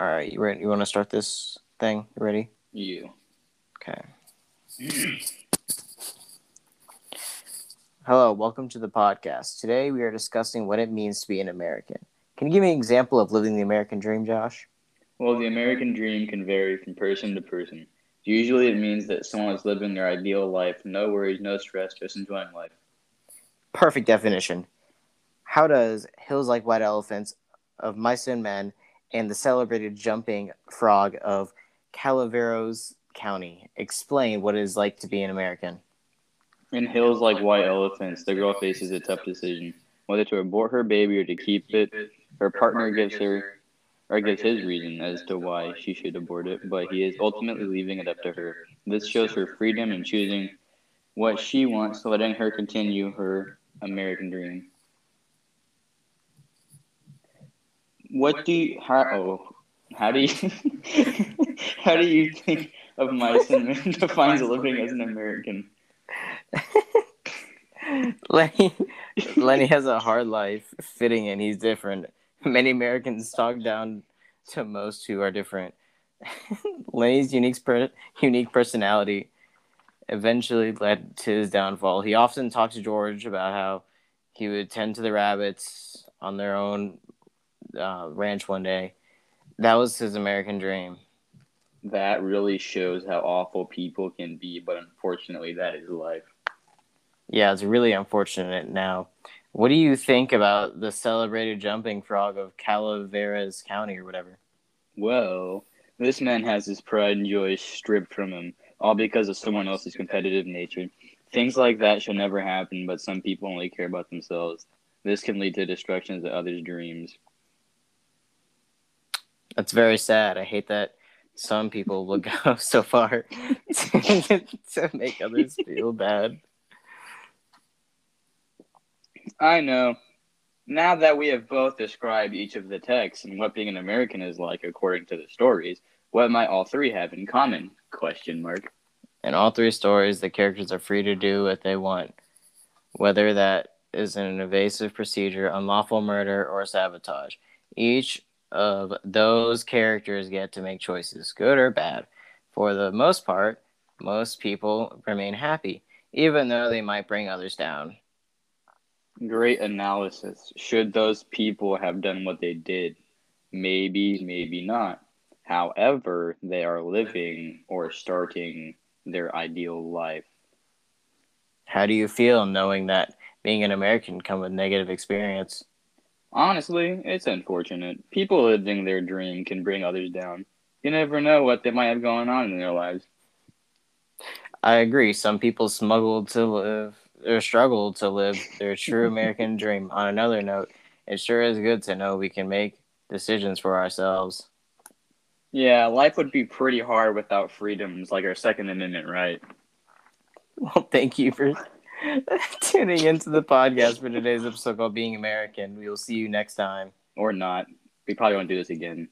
All right, you ready? You want to start this thing? You ready? Yeah. Okay. Hello, welcome to the podcast. Today we are discussing what it means to be an American. Can you give me an example of living the American dream, Josh? Well, the American dream can vary from person to person. Usually it means that someone is living their ideal life, no worries, no stress, just enjoying life. Perfect definition. How does Hills Like White Elephants, Of Mice and Men, and The Celebrated Jumping Frog of Calaveras County explain what it is like to be an American? In Hills Like White Elephants, the girl faces a tough decision, whether to abort her baby or to keep it. Her partner gives his reason as to why she should abort it, but he is ultimately leaving it up to her. This shows her freedom in choosing what she wants, letting her continue her American dream. How do you think Of Mice and Men defines living as an American? Lenny has a hard life, fitting in. He's different. Many Americans talk down to most who are different. Lenny's unique personality eventually led to his downfall. He often talked to George about how he would tend to the rabbits on their own ranch one day. That was his American dream. That really shows how awful people can be, but unfortunately that is life. Yeah, it's really unfortunate now. What do you think about The Celebrated Jumping Frog of Calaveras County or whatever? Well, this man has his pride and joy stripped from him, all because of someone else's competitive nature. Things like that should never happen, but some people only care about themselves. This can lead to destructions of others' dreams. That's very sad. I hate that some people will go so far to make others feel bad. I know. Now that we have both described each of the texts and what being an American is like according to the stories, what might all three have in common? ? In all three stories, the characters are free to do what they want, whether that is an evasive procedure, unlawful murder, or sabotage. Each of those characters get to make choices, good or bad. For the most part, most people remain happy, even though they might bring others down. Great analysis. Should those people have done what they did? Maybe, maybe not. However, they are living or starting their ideal life. How do you feel knowing that being an American comes with negative experience? Honestly, it's unfortunate. People living their dream can bring others down. You never know what they might have going on in their lives. I agree. Some people struggle to live their true American dream. On another note, it sure is good to know we can make decisions for ourselves. Yeah, life would be pretty hard without freedoms like our Second Amendment, right? Well, thank you for tuning into the podcast for today's episode called Being American. We will see you next time. Or not. We probably won't do this again.